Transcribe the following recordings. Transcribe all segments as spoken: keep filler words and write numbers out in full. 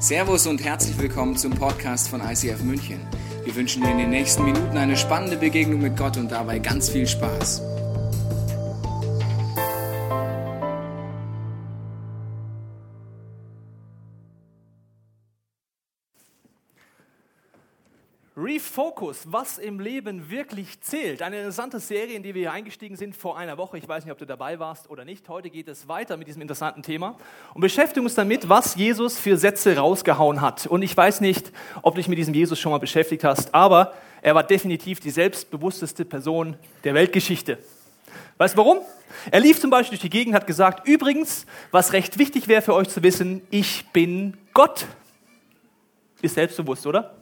Servus und herzlich willkommen zum Podcast von I C F München. Wir wünschen dir in den nächsten Minuten eine spannende Begegnung mit Gott und dabei ganz viel Spaß. ReFocus, was im Leben wirklich zählt. Eine interessante Serie, in die wir hier eingestiegen sind vor einer Woche. Ich weiß nicht, ob du dabei warst oder nicht. Heute geht es weiter mit diesem interessanten Thema und beschäftigen uns damit, was Jesus für Sätze rausgehauen hat. Und ich weiß nicht, ob du dich mit diesem Jesus schon mal beschäftigt hast, aber er war definitiv die selbstbewussteste Person der Weltgeschichte. Weißt du warum? Er lief zum Beispiel durch die Gegend, hat gesagt, übrigens, was recht wichtig wäre für euch zu wissen, ich bin Gott. Ist selbstbewusst, oder?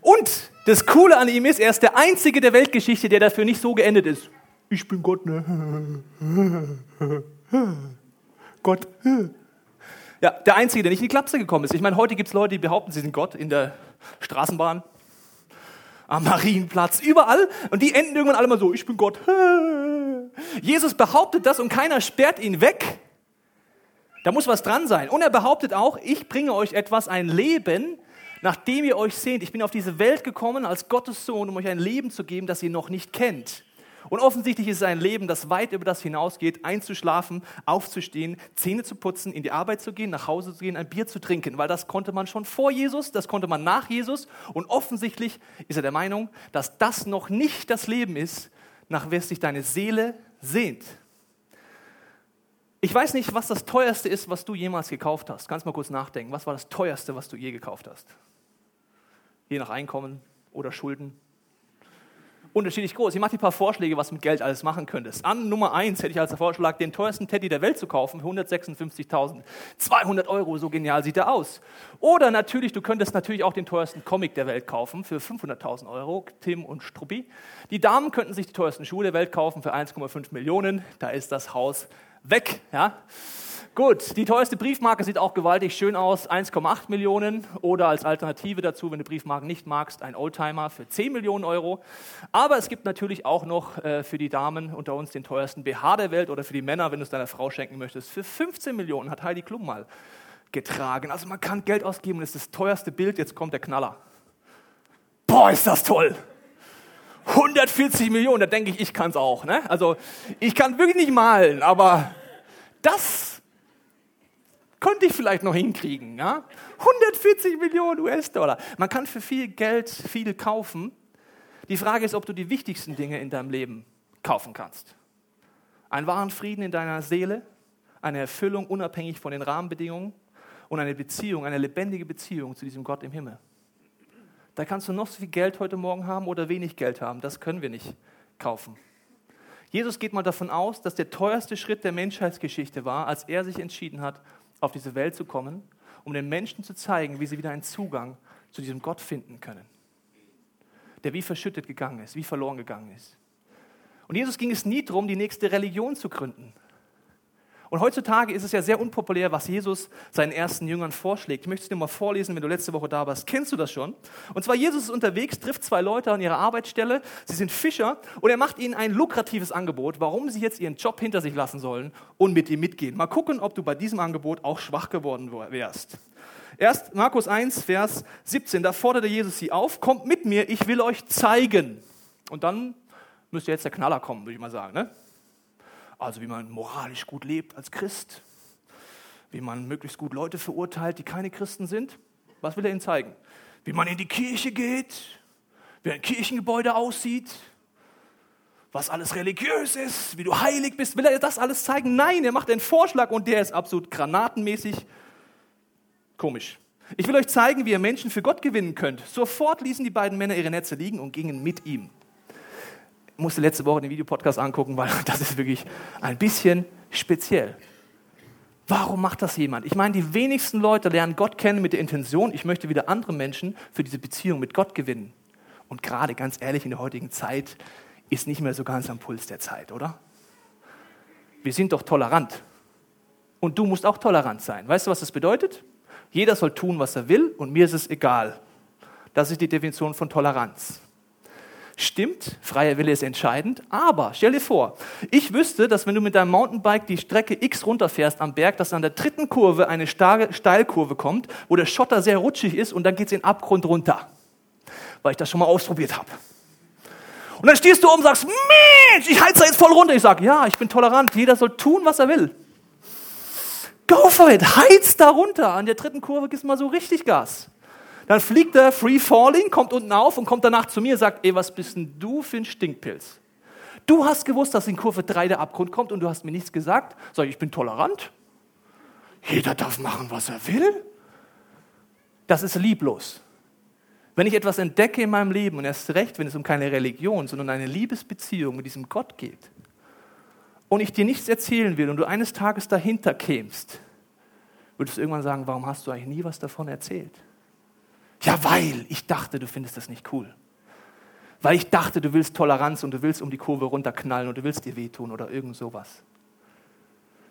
Und das Coole an ihm ist, er ist der Einzige der Weltgeschichte, der dafür nicht so geendet ist. Ich bin Gott, ne? Gott. Ja, der Einzige, der nicht in die Klapse gekommen ist. Ich meine, heute gibt es Leute, die behaupten, sie sind Gott in der Straßenbahn, am Marienplatz, überall. Und die enden irgendwann alle mal so, ich bin Gott. Jesus behauptet das und keiner sperrt ihn weg. Da muss was dran sein. Und er behauptet auch, ich bringe euch etwas, ein Leben, nachdem ihr euch sehnt, ich bin auf diese Welt gekommen als Gottes Sohn, um euch ein Leben zu geben, das ihr noch nicht kennt. Und offensichtlich ist es ein Leben, das weit über das hinausgeht, einzuschlafen, aufzustehen, Zähne zu putzen, in die Arbeit zu gehen, nach Hause zu gehen, ein Bier zu trinken. Weil das konnte man schon vor Jesus, das konnte man nach Jesus. Und offensichtlich ist er der Meinung, dass das noch nicht das Leben ist, nach was sich deine Seele sehnt. Ich weiß nicht, was das Teuerste ist, was du jemals gekauft hast. Kannst mal kurz nachdenken. Was war das Teuerste, was du je gekauft hast? Je nach Einkommen oder Schulden. Unterschiedlich groß. Ich mache dir ein paar Vorschläge, was du mit Geld alles machen könntest. An Nummer eins hätte ich als Vorschlag, den teuersten Teddy der Welt zu kaufen, für hundertsechsundfünfzigtausendzweihundert Euro, so genial sieht er aus. Oder natürlich, du könntest natürlich auch den teuersten Comic der Welt kaufen, für fünfhunderttausend Euro, Tim und Struppi. Die Damen könnten sich die teuersten Schuhe der Welt kaufen, für eins Komma fünf Millionen, da ist das Haus weg, ja. Gut, die teuerste Briefmarke sieht auch gewaltig schön aus, eins Komma acht Millionen. Oder als Alternative dazu, wenn du Briefmarken nicht magst, ein Oldtimer für zehn Millionen Euro. Aber es gibt natürlich auch noch äh, für die Damen unter uns den teuersten B H der Welt oder für die Männer, wenn du es deiner Frau schenken möchtest, für fünfzehn Millionen hat Heidi Klum mal getragen. Also man kann Geld ausgeben und das ist das teuerste Bild. Jetzt kommt der Knaller. Boah, ist das toll! hundertvierzig Millionen, da denke ich, ich kann es auch. Ne? Also ich kann wirklich nicht malen, aber das könnte ich vielleicht noch hinkriegen. Ja? hundertvierzig Millionen U S Dollar. Man kann für viel Geld viel kaufen. Die Frage ist, ob du die wichtigsten Dinge in deinem Leben kaufen kannst. Einen wahren Frieden in deiner Seele, eine Erfüllung unabhängig von den Rahmenbedingungen und eine Beziehung, eine lebendige Beziehung zu diesem Gott im Himmel. Da kannst du noch so viel Geld heute Morgen haben oder wenig Geld haben. Das können wir nicht kaufen. Jesus geht mal davon aus, dass der teuerste Schritt der Menschheitsgeschichte war, als er sich entschieden hat, auf diese Welt zu kommen, um den Menschen zu zeigen, wie sie wieder einen Zugang zu diesem Gott finden können, der wie verschüttet gegangen ist, wie verloren gegangen ist. Und Jesus ging es nie darum, die nächste Religion zu gründen. Und heutzutage ist es ja sehr unpopulär, was Jesus seinen ersten Jüngern vorschlägt. Ich möchte es dir mal vorlesen, wenn du letzte Woche da warst. Kennst du das schon? Und zwar, Jesus ist unterwegs, trifft zwei Leute an ihrer Arbeitsstelle. Sie sind Fischer und er macht ihnen ein lukratives Angebot, warum sie jetzt ihren Job hinter sich lassen sollen und mit ihm mitgehen. Mal gucken, ob du bei diesem Angebot auch schwach geworden wärst. Erst Markus eins, Vers siebzehn, da forderte Jesus sie auf, kommt mit mir, ich will euch zeigen. Und dann müsste jetzt der Knaller kommen, würde ich mal sagen, ne? Also wie man moralisch gut lebt als Christ, wie man möglichst gut Leute verurteilt, die keine Christen sind. Was will er ihnen zeigen? Wie man in die Kirche geht, wie ein Kirchengebäude aussieht, was alles religiös ist, wie du heilig bist. Will er das alles zeigen? Nein, er macht einen Vorschlag und der ist absolut granatenmäßig komisch. Ich will euch zeigen, wie ihr Menschen für Gott gewinnen könnt. Sofort ließen die beiden Männer ihre Netze liegen und gingen mit ihm. Musste letzte Woche den Videopodcast angucken, weil das ist wirklich ein bisschen speziell. Warum macht das jemand? Ich meine, die wenigsten Leute lernen Gott kennen mit der Intention, ich möchte wieder andere Menschen für diese Beziehung mit Gott gewinnen. Und gerade, ganz ehrlich, in der heutigen Zeit ist nicht mehr so ganz am Puls der Zeit, oder? Wir sind doch tolerant. Und du musst auch tolerant sein. Weißt du, was das bedeutet? Jeder soll tun, was er will und mir ist es egal. Das ist die Definition von Toleranz. Stimmt, freier Wille ist entscheidend, aber stell dir vor, ich wüsste, dass wenn du mit deinem Mountainbike die Strecke X runterfährst am Berg, dass an der dritten Kurve eine starke Steilkurve kommt, wo der Schotter sehr rutschig ist und dann geht es in den Abgrund runter, weil ich das schon mal ausprobiert habe. Und dann stehst du oben und sagst, Mensch, ich heiz da jetzt voll runter. Ich sage, ja, ich bin tolerant, jeder soll tun, was er will. Go for it, heiz da runter, an der dritten Kurve gibst du mal so richtig Gas. Dann fliegt er free falling, kommt unten auf und kommt danach zu mir und sagt, ey, was bist denn du für ein Stinkpilz? Du hast gewusst, dass in Kurve drei der Abgrund kommt und du hast mir nichts gesagt. Sag ich, ich bin tolerant. Jeder darf machen, was er will. Das ist lieblos. Wenn ich etwas entdecke in meinem Leben, und erst recht, wenn es um keine Religion, sondern eine Liebesbeziehung mit diesem Gott geht, und ich dir nichts erzählen will und du eines Tages dahinter kämst, würdest du irgendwann sagen, warum hast du eigentlich nie was davon erzählt? Ja, weil ich dachte, du findest das nicht cool. Weil ich dachte, du willst Toleranz und du willst um die Kurve runterknallen und du willst dir wehtun oder irgend sowas.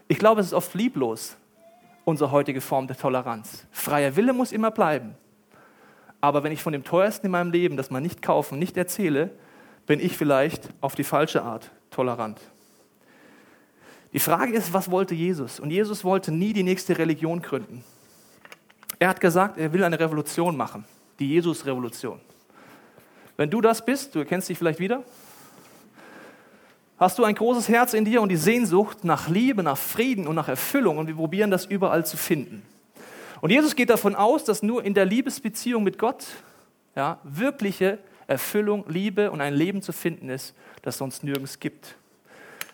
Ich glaube, es ist oft lieblos, unsere heutige Form der Toleranz. Freier Wille muss immer bleiben. Aber wenn ich von dem Teuersten in meinem Leben, das man nicht kaufen, nicht erzähle, bin ich vielleicht auf die falsche Art tolerant. Die Frage ist, was wollte Jesus? Und Jesus wollte nie die nächste Religion gründen. Er hat gesagt, er will eine Revolution machen, die Jesus-Revolution. Wenn du das bist, du erkennst dich vielleicht wieder, hast du ein großes Herz in dir und die Sehnsucht nach Liebe, nach Frieden und nach Erfüllung, und wir probieren das überall zu finden. Und Jesus geht davon aus, dass nur in der Liebesbeziehung mit Gott ja, wirkliche Erfüllung, Liebe und ein Leben zu finden ist, das es sonst nirgends gibt.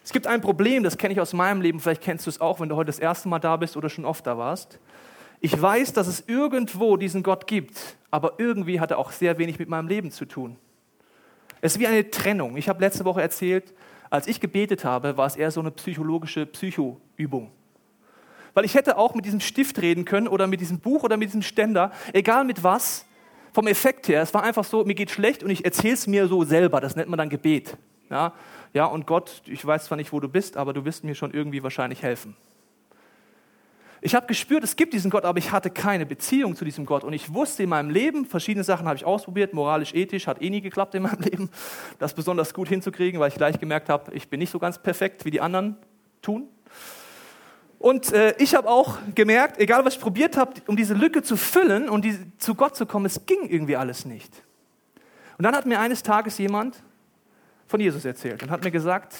Es gibt ein Problem, das kenne ich aus meinem Leben, vielleicht kennst du es auch, wenn du heute das erste Mal da bist oder schon oft da warst. Ich weiß, dass es irgendwo diesen Gott gibt, aber irgendwie hat er auch sehr wenig mit meinem Leben zu tun. Es ist wie eine Trennung. Ich habe letzte Woche erzählt, als ich gebetet habe, war es eher so eine psychologische Psychoübung. Weil ich hätte auch mit diesem Stift reden können oder mit diesem Buch oder mit diesem Ständer, egal mit was, vom Effekt her. Es war einfach so, mir geht schlecht und ich erzähle es mir so selber. Das nennt man dann Gebet. Ja, ja, und Gott, ich weiß zwar nicht, wo du bist, aber du wirst mir schon irgendwie wahrscheinlich helfen. Ich habe gespürt, es gibt diesen Gott, aber ich hatte keine Beziehung zu diesem Gott. Und ich wusste in meinem Leben, verschiedene Sachen habe ich ausprobiert, moralisch, ethisch, hat eh nie geklappt in meinem Leben, das besonders gut hinzukriegen, weil ich gleich gemerkt habe, ich bin nicht so ganz perfekt, wie die anderen tun. Und äh, ich habe auch gemerkt, egal was ich probiert habe, um diese Lücke zu füllen und die, zu Gott zu kommen, es ging irgendwie alles nicht. Und dann hat mir eines Tages jemand von Jesus erzählt und hat mir gesagt,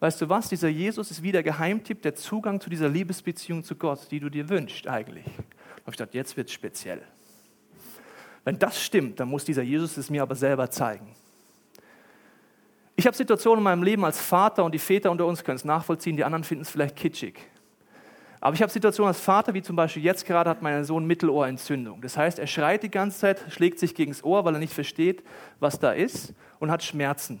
weißt du was, dieser Jesus ist wie der Geheimtipp, der Zugang zu dieser Liebesbeziehung zu Gott, die du dir wünschst eigentlich. Da habe ich gedacht, jetzt wird es speziell. Wenn das stimmt, dann muss dieser Jesus es mir aber selber zeigen. Ich habe Situationen in meinem Leben als Vater, und die Väter unter uns können es nachvollziehen, die anderen finden es vielleicht kitschig. Aber ich habe Situationen als Vater, wie zum Beispiel jetzt gerade hat mein Sohn Mittelohrentzündung. Das heißt, er schreit die ganze Zeit, schlägt sich gegen das Ohr, weil er nicht versteht, was da ist, und hat Schmerzen.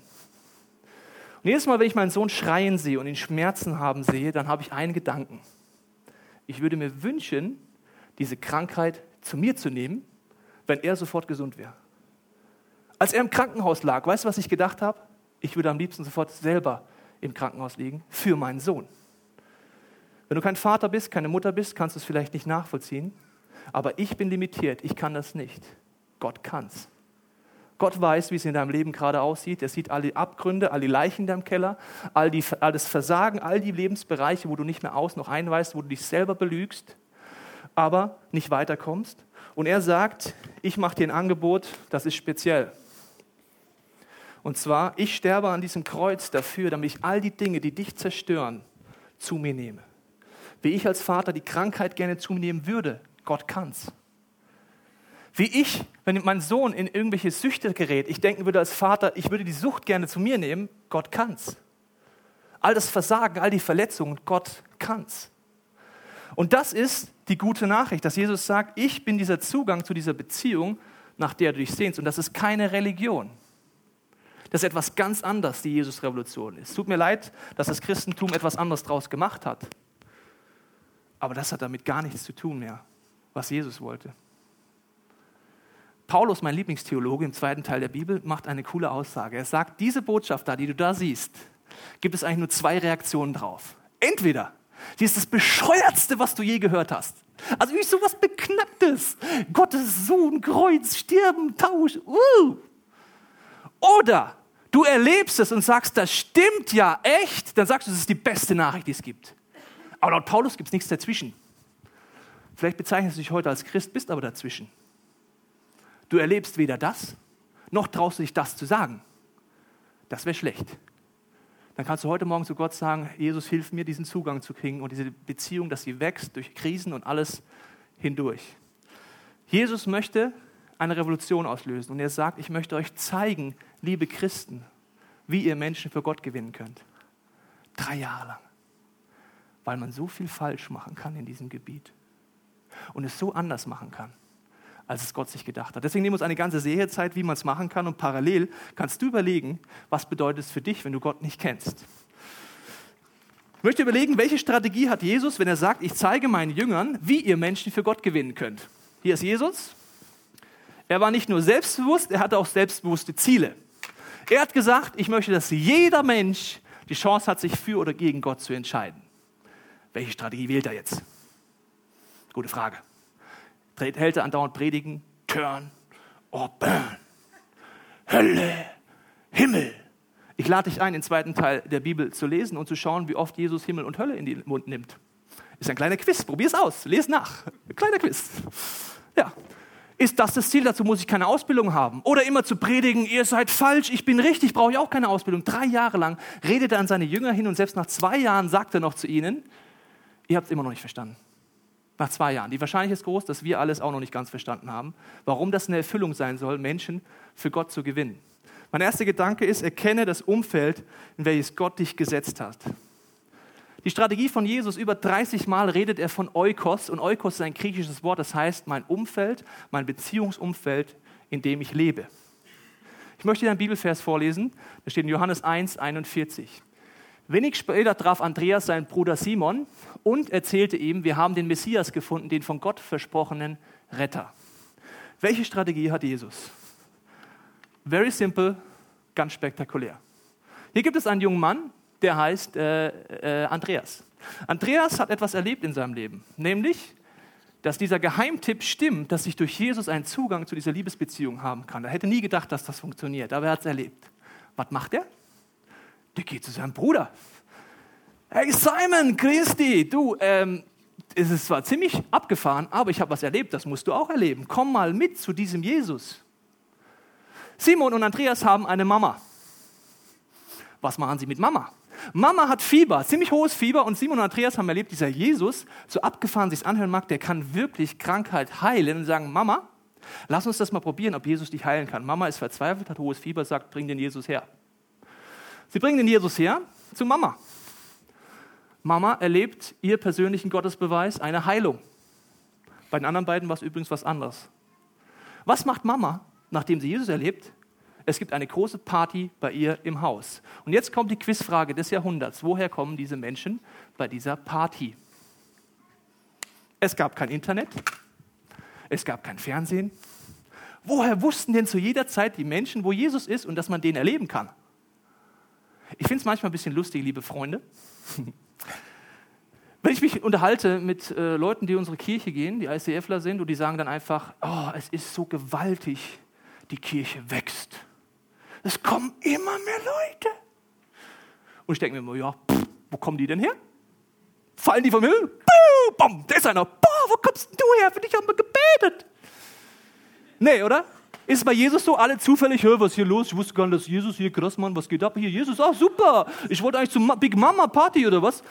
Und jedes Mal, wenn ich meinen Sohn schreien sehe und ihn Schmerzen haben sehe, dann habe ich einen Gedanken. Ich würde mir wünschen, diese Krankheit zu mir zu nehmen, wenn er sofort gesund wäre. Als er im Krankenhaus lag, weißt du, was ich gedacht habe? Ich würde am liebsten sofort selber im Krankenhaus liegen für meinen Sohn. Wenn du kein Vater bist, keine Mutter bist, kannst du es vielleicht nicht nachvollziehen. Aber ich bin limitiert, ich kann das nicht. Gott kann's. Gott weiß, wie es in deinem Leben gerade aussieht. Er sieht all die Abgründe, all die Leichen in deinem Keller, all, die, all das Versagen, all die Lebensbereiche, wo du nicht mehr aus- noch einweist, wo du dich selber belügst, aber nicht weiterkommst. Und er sagt, ich mache dir ein Angebot, das ist speziell. Und zwar, ich sterbe an diesem Kreuz dafür, damit ich all die Dinge, die dich zerstören, zu mir nehme. Wie ich als Vater die Krankheit gerne zu mir nehmen würde, Gott kann's. Wie ich, wenn mein Sohn in irgendwelche Süchte gerät, ich denken würde als Vater, ich würde die Sucht gerne zu mir nehmen, Gott kann's. All das Versagen, all die Verletzungen, Gott kann's. Und das ist die gute Nachricht, dass Jesus sagt, ich bin dieser Zugang zu dieser Beziehung, nach der du dich sehnst. Und das ist keine Religion. Das ist etwas ganz anderes, die Jesus-Revolution ist. Tut mir leid, dass das Christentum etwas anderes draus gemacht hat. Aber das hat damit gar nichts zu tun mehr, was Jesus wollte. Paulus, mein Lieblingstheologe im zweiten Teil der Bibel, macht eine coole Aussage. Er sagt, diese Botschaft da, die du da siehst, gibt es eigentlich nur zwei Reaktionen drauf. Entweder, die ist das Bescheuertste, was du je gehört hast. Also irgendwie so was Beknacktes. Gottes Sohn, Kreuz, Sterben, Tausch. Uh. Oder du erlebst es und sagst, das stimmt ja echt, dann sagst du, das ist die beste Nachricht, die es gibt. Aber laut Paulus gibt es nichts dazwischen. Vielleicht bezeichnest du dich heute als Christ, bist aber dazwischen. Du erlebst weder das, noch traust du dich, das zu sagen. Das wäre schlecht. Dann kannst du heute Morgen zu Gott sagen, Jesus, hilf mir, diesen Zugang zu kriegen und diese Beziehung, dass sie wächst durch Krisen und alles hindurch. Jesus möchte eine Revolution auslösen und er sagt, ich möchte euch zeigen, liebe Christen, wie ihr Menschen für Gott gewinnen könnt. Drei Jahre lang. Weil man so viel falsch machen kann in diesem Gebiet und es so anders machen kann, als es Gott sich gedacht hat. Deswegen nehmen wir uns eine ganze Serie Zeit, wie man es machen kann. Und parallel kannst du überlegen, was bedeutet es für dich, wenn du Gott nicht kennst. Ich möchte überlegen, welche Strategie hat Jesus, wenn er sagt, ich zeige meinen Jüngern, wie ihr Menschen für Gott gewinnen könnt. Hier ist Jesus. Er war nicht nur selbstbewusst, er hatte auch selbstbewusste Ziele. Er hat gesagt, ich möchte, dass jeder Mensch die Chance hat, sich für oder gegen Gott zu entscheiden. Welche Strategie wählt er jetzt? Gute Frage. Hält er andauernd predigen, turn or burn, Hölle, Himmel. Ich lade dich ein, den zweiten Teil der Bibel zu lesen und zu schauen, wie oft Jesus Himmel und Hölle in den Mund nimmt. Ist ein kleiner Quiz, probier es aus, lese nach. Kleiner Quiz. Ja. Ist das das Ziel? Dazu muss ich keine Ausbildung haben. Oder immer zu predigen, ihr seid falsch, ich bin richtig, brauche ich auch keine Ausbildung. Drei Jahre lang redet er an seine Jünger hin und selbst nach zwei Jahren sagt er noch zu ihnen, ihr habt es immer noch nicht verstanden. Nach zwei Jahren. Die Wahrscheinlichkeit ist groß, dass wir alles auch noch nicht ganz verstanden haben, warum das eine Erfüllung sein soll, Menschen für Gott zu gewinnen. Mein erster Gedanke ist, erkenne das Umfeld, in welches Gott dich gesetzt hat. Die Strategie von Jesus, über dreißig Mal redet er von Oikos und Oikos ist ein griechisches Wort, das heißt mein Umfeld, mein Beziehungsumfeld, in dem ich lebe. Ich möchte dir einen Bibelvers vorlesen, da steht in Johannes eins, einundvierzig. Wenig später traf Andreas seinen Bruder Simon und erzählte ihm, wir haben den Messias gefunden, den von Gott versprochenen Retter. Welche Strategie hat Jesus? Very simple, ganz spektakulär. Hier gibt es einen jungen Mann, der heißt äh, äh, Andreas. Andreas hat etwas erlebt in seinem Leben, nämlich, dass dieser Geheimtipp stimmt, dass ich durch Jesus einen Zugang zu dieser Liebesbeziehung haben kann. Er hätte nie gedacht, dass das funktioniert, aber er hat es erlebt. Was macht er? Der geht zu seinem Bruder. Hey Simon, grüß dich. Du, ähm, es ist zwar ziemlich abgefahren, aber ich habe was erlebt, das musst du auch erleben. Komm mal mit zu diesem Jesus. Simon und Andreas haben eine Mama. Was machen sie mit Mama? Mama hat Fieber, ziemlich hohes Fieber und Simon und Andreas haben erlebt, dieser Jesus, so abgefahren sich es anhören mag, der kann wirklich Krankheit heilen und sagen, Mama, lass uns das mal probieren, ob Jesus dich heilen kann. Mama ist verzweifelt, hat hohes Fieber, sagt, bring den Jesus her. Sie bringen den Jesus her zu Mama. Mama erlebt ihr persönlichen Gottesbeweis, eine Heilung. Bei den anderen beiden war es übrigens was anderes. Was macht Mama, nachdem sie Jesus erlebt? Es gibt eine große Party bei ihr im Haus. Und jetzt kommt die Quizfrage des Jahrhunderts. Woher kommen diese Menschen bei dieser Party? Es gab kein Internet. Es gab kein Fernsehen. Woher wussten denn zu jeder Zeit die Menschen, wo Jesus ist und dass man den erleben kann? Ich finde es manchmal ein bisschen lustig, liebe Freunde. Wenn ich mich unterhalte mit äh, Leuten, die in unsere Kirche gehen, die ICFler sind, und die sagen dann einfach, oh, es ist so gewaltig, die Kirche wächst. Es kommen immer mehr Leute. Und ich denke mir immer, ja, pff, wo kommen die denn her? Fallen die vom Himmel? Buh, bom, da ist einer. Boah, wo kommst denn du her? Für dich haben wir gebetet. Nee, oder? Ist bei Jesus so, alle zufällig, hör, was ist hier los? Ich wusste gar nicht, dass Jesus hier, krass, Mann, was geht ab hier? Jesus, ach super, ich wollte eigentlich zur Big Mama Party oder was?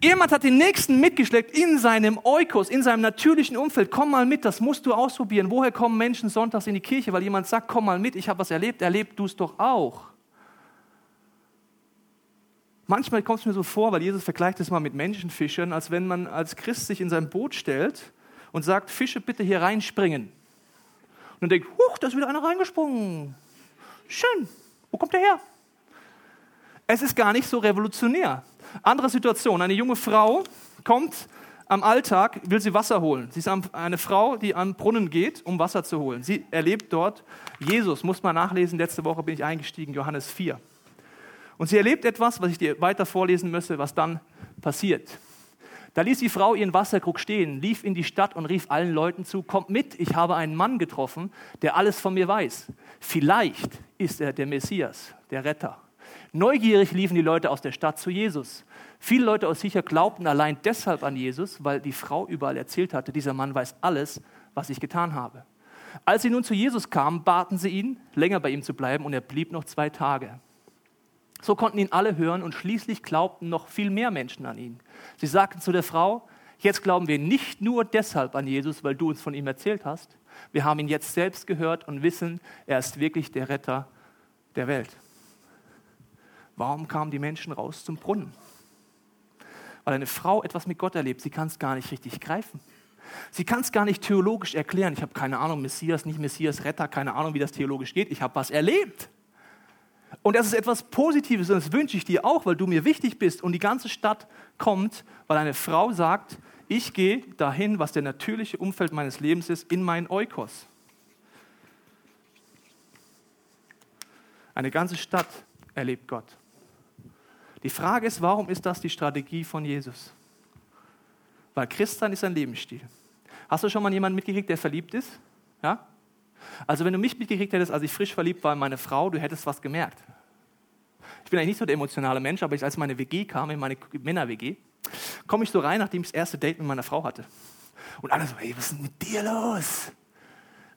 Jemand hat den Nächsten mitgeschleppt in seinem Oikos, in seinem natürlichen Umfeld. Komm mal mit, das musst du ausprobieren. Woher kommen Menschen sonntags in die Kirche? Weil jemand sagt, komm mal mit, ich habe was erlebt, erlebt du es doch auch. Manchmal kommt es mir so vor, weil Jesus vergleicht es mal mit Menschenfischern, als wenn man als Christ sich in sein Boot stellt und sagt, Fische bitte hier reinspringen. Und denkt, huch, da ist wieder einer reingesprungen. Schön, wo kommt der her? Es ist gar nicht so revolutionär. Andere Situation, eine junge Frau kommt am Alltag, will sie Wasser holen. Sie ist eine Frau, die an den Brunnen geht, um Wasser zu holen. Sie erlebt dort Jesus, muss man nachlesen, letzte Woche bin ich eingestiegen, Johannes vier. Und sie erlebt etwas, was ich dir weiter vorlesen müsste, was dann passiert. Da ließ die Frau ihren Wasserkrug stehen, lief in die Stadt und rief allen Leuten zu, kommt mit, ich habe einen Mann getroffen, der alles von mir weiß. Vielleicht ist er der Messias, der Retter. Neugierig liefen die Leute aus der Stadt zu Jesus. Viele Leute aus Sicher glaubten allein deshalb an Jesus, weil die Frau überall erzählt hatte, dieser Mann weiß alles, was ich getan habe. Als sie nun zu Jesus kamen, baten sie ihn, länger bei ihm zu bleiben, und er blieb noch zwei Tage. So konnten ihn alle hören und schließlich glaubten noch viel mehr Menschen an ihn. Sie sagten zu der Frau, jetzt glauben wir nicht nur deshalb an Jesus, weil du uns von ihm erzählt hast. Wir haben ihn jetzt selbst gehört und wissen, er ist wirklich der Retter der Welt. Warum kamen die Menschen raus zum Brunnen? Weil eine Frau etwas mit Gott erlebt, sie kann es gar nicht richtig greifen. Sie kann es gar nicht theologisch erklären. Ich habe keine Ahnung, Messias, nicht Messias, Retter, keine Ahnung, wie das theologisch geht. Ich habe was erlebt. Und das ist etwas Positives und das wünsche ich dir auch, weil du mir wichtig bist. Und die ganze Stadt kommt, weil eine Frau sagt, ich gehe dahin, was der natürliche Umfeld meines Lebens ist, in meinen Oikos. Eine ganze Stadt erlebt Gott. Die Frage ist, warum ist das die Strategie von Jesus? Weil Christsein ist ein Lebensstil. Hast du schon mal jemanden mitgekriegt, der verliebt ist? Ja? Also wenn du mich mitgekriegt hättest, als ich frisch verliebt war in meine Frau, du hättest was gemerkt. Ich bin eigentlich nicht so der emotionale Mensch, aber ich, als meine W G kam, in meine Männer-W G, komme ich so rein, nachdem ich das erste Date mit meiner Frau hatte. Und alle so, hey, was ist denn mit dir los?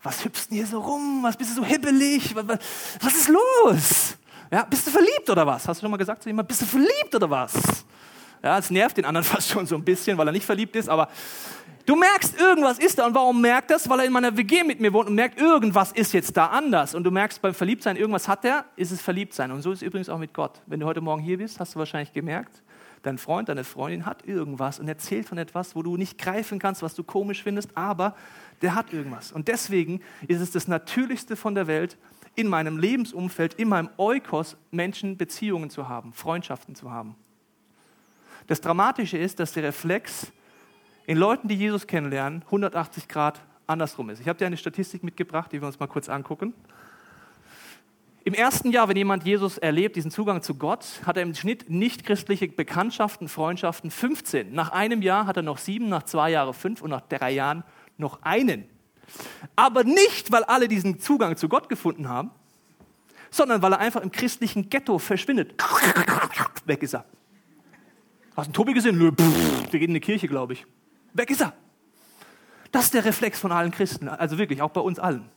Was hüpfst denn hier so rum? Was bist du so hippelig? Was, was ist los? Ja, bist du verliebt oder was? Hast du schon mal gesagt zu jemandem, bist du verliebt oder was? Ja, es nervt den anderen fast schon so ein bisschen, weil er nicht verliebt ist, aber du merkst, irgendwas ist da. Und warum merkt das? Weil er in meiner W G mit mir wohnt und merkt, irgendwas ist jetzt da anders. Und du merkst beim Verliebtsein, irgendwas hat er, ist es Verliebtsein. Und so ist es übrigens auch mit Gott. Wenn du heute Morgen hier bist, hast du wahrscheinlich gemerkt, dein Freund, deine Freundin hat irgendwas und erzählt von etwas, wo du nicht greifen kannst, was du komisch findest, aber der hat irgendwas. Und deswegen ist es das Natürlichste von der Welt, in meinem Lebensumfeld, in meinem Oikos, Menschen Beziehungen zu haben, Freundschaften zu haben. Das Dramatische ist, dass der Reflex in Leuten, die Jesus kennenlernen, hundertachtzig Grad andersrum ist. Ich habe dir eine Statistik mitgebracht, die wir uns mal kurz angucken. Im ersten Jahr, wenn jemand Jesus erlebt, diesen Zugang zu Gott, hat er im Schnitt nichtchristliche Bekanntschaften, Freundschaften fünfzehn. Nach einem Jahr hat er noch sieben, nach zwei Jahren fünf und nach drei Jahren noch einen. Aber nicht, weil alle diesen Zugang zu Gott gefunden haben, sondern weil er einfach im christlichen Ghetto verschwindet. Weg ist er. Hast du einen Tobi gesehen? Nö, pff, der geht in eine Kirche, glaube ich. Weg ist er. Das ist der Reflex von allen Christen, also wirklich, auch bei uns allen.